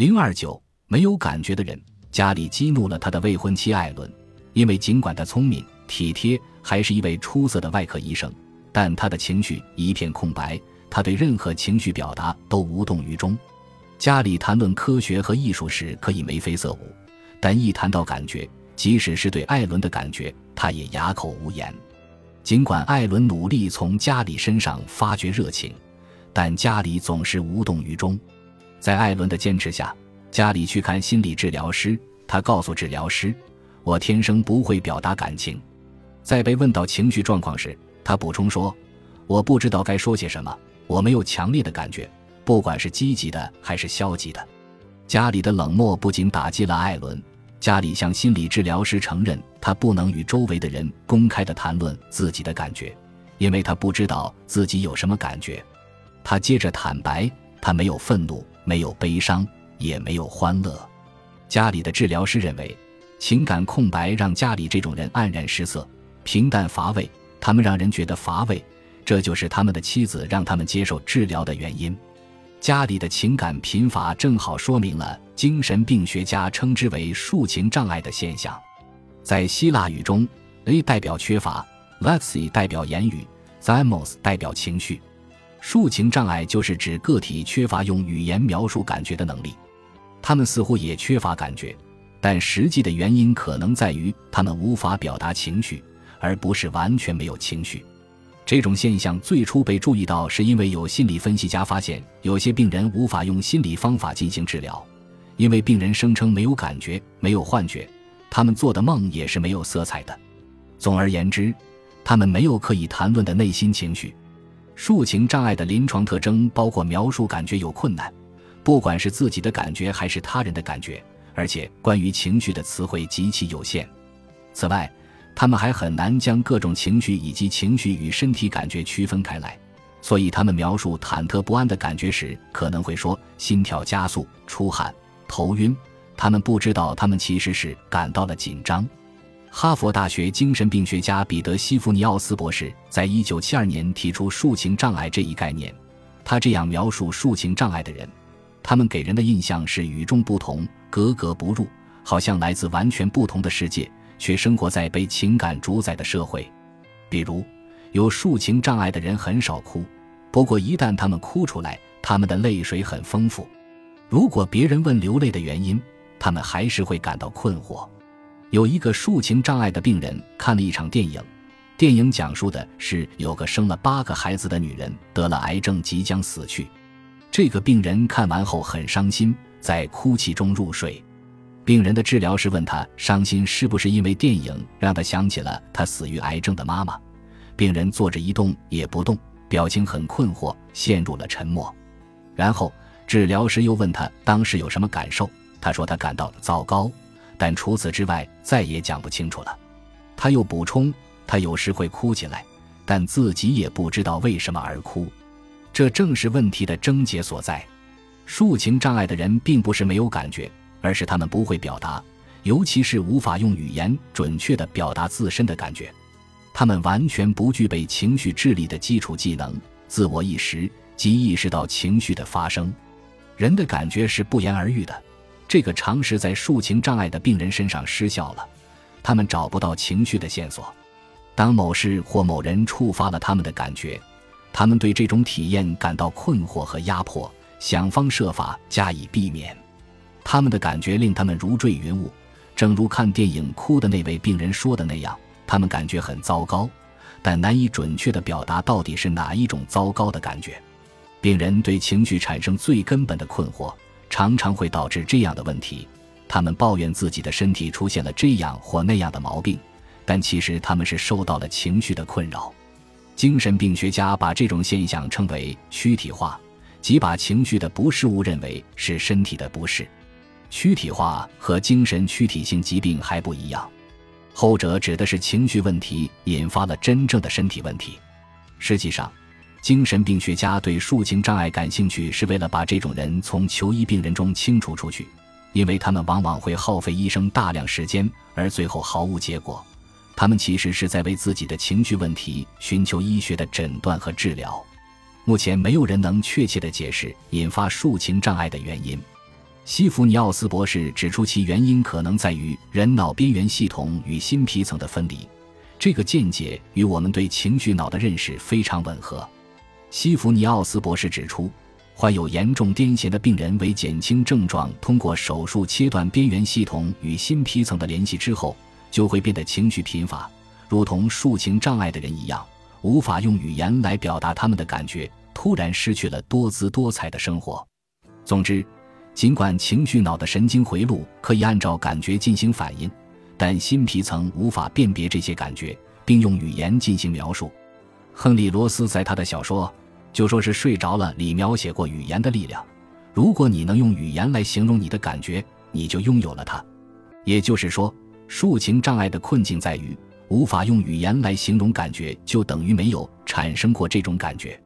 029没有感觉的人。家里激怒了他的未婚妻艾伦，因为尽管他聪明体贴，还是一位出色的外科医生，但他的情绪一片空白，他对任何情绪表达都无动于衷。家里谈论科学和艺术时可以眉飞色舞，但一谈到感觉，即使是对艾伦的感觉，他也哑口无言。尽管艾伦努力从家里身上发掘热情，但家里总是无动于衷。在艾伦的坚持下，家里去看心理治疗师，他告诉治疗师，我天生不会表达感情。在被问到情绪状况时，他补充说，我不知道该说些什么，我没有强烈的感觉，不管是积极的还是消极的。家里的冷漠不仅打击了艾伦，家里向心理治疗师承认他不能与周围的人公开地谈论自己的感觉，因为他不知道自己有什么感觉。他接着坦白，他没有愤怒，没有悲伤，也没有欢乐。家里的治疗师认为，情感空白让家里这种人黯然失色，平淡乏味，他们让人觉得乏味，这就是他们的妻子让他们接受治疗的原因。家里的情感贫乏正好说明了精神病学家称之为抒情障碍的现象。在希腊语中， A 代表缺乏， Lexi 代表言语， Thymos 代表情绪。抒情障碍就是指个体缺乏用语言描述感觉的能力。他们似乎也缺乏感觉，但实际的原因可能在于他们无法表达情绪，而不是完全没有情绪。这种现象最初被注意到是因为有心理分析家发现，有些病人无法用心理方法进行治疗，因为病人声称没有感觉，没有幻觉，他们做的梦也是没有色彩的。总而言之，他们没有可以谈论的内心情绪。抒情障碍的临床特征包括描述感觉有困难，不管是自己的感觉还是他人的感觉，而且关于情绪的词汇极其有限。此外，他们还很难将各种情绪以及情绪与身体感觉区分开来，所以他们描述忐忑不安的感觉时可能会说心跳加速、出汗、头晕，他们不知道他们其实是感到了紧张。哈佛大学精神病学家彼得·西弗尼奥斯博士在1972年提出抒情障碍这一概念，他这样描述抒情障碍的人，他们给人的印象是与众不同，格格不入，好像来自完全不同的世界，却生活在被情感主宰的社会。比如，有抒情障碍的人很少哭，不过一旦他们哭出来，他们的泪水很丰富。如果别人问流泪的原因，他们还是会感到困惑。有一个抒情障碍的病人看了一场电影，电影讲述的是有个生了8个孩子的女人得了癌症即将死去。这个病人看完后很伤心，在哭泣中入睡。病人的治疗师问他，伤心是不是因为电影让他想起了他死于癌症的妈妈？病人坐着一动也不动，表情很困惑，陷入了沉默。然后治疗师又问他当时有什么感受，他说他感到糟糕，但除此之外再也讲不清楚了。他又补充，他有时会哭起来，但自己也不知道为什么而哭。这正是问题的症结所在。抒情障碍的人并不是没有感觉，而是他们不会表达，尤其是无法用语言准确地表达自身的感觉。他们完全不具备情绪智力的基础技能，自我意识即意识到情绪的发生。人的感觉是不言而喻的，这个常识在抒情障碍的病人身上失效了，他们找不到情绪的线索。当某事或某人触发了他们的感觉，他们对这种体验感到困惑和压迫，想方设法加以避免。他们的感觉令他们如坠云雾，正如看电影哭的那位病人说的那样，他们感觉很糟糕，但难以准确地表达到底是哪一种糟糕的感觉。病人对情绪产生最根本的困惑，常常会导致这样的问题。他们抱怨自己的身体出现了这样或那样的毛病，但其实他们是受到了情绪的困扰。精神病学家把这种现象称为躯体化，即把情绪的不适误认为是身体的不适。躯体化和精神躯体性疾病还不一样，后者指的是情绪问题引发了真正的身体问题。实际上，精神病学家对抒情障碍感兴趣是为了把这种人从求医病人中清除出去，因为他们往往会耗费医生大量时间，而最后毫无结果。他们其实是在为自己的情绪问题寻求医学的诊断和治疗。目前没有人能确切地解释引发抒情障碍的原因。西弗尼奥斯博士指出，其原因可能在于人脑边缘系统与新皮层的分离。这个见解与我们对情绪脑的认识非常吻合。西弗尼奥斯博士指出，患有严重癫痫的病人为减轻症状，通过手术切断边缘系统与新皮层的联系之后，就会变得情绪贫乏，如同述情障碍的人一样，无法用语言来表达他们的感觉，突然失去了多姿多彩的生活。总之，尽管情绪脑的神经回路可以按照感觉进行反应，但新皮层无法辨别这些感觉并用语言进行描述。亨利·罗斯在他的小说就说是睡着了里描写过语言的力量，如果你能用语言来形容你的感觉，你就拥有了它。也就是说，述情障碍的困境在于无法用语言来形容感觉，就等于没有产生过这种感觉。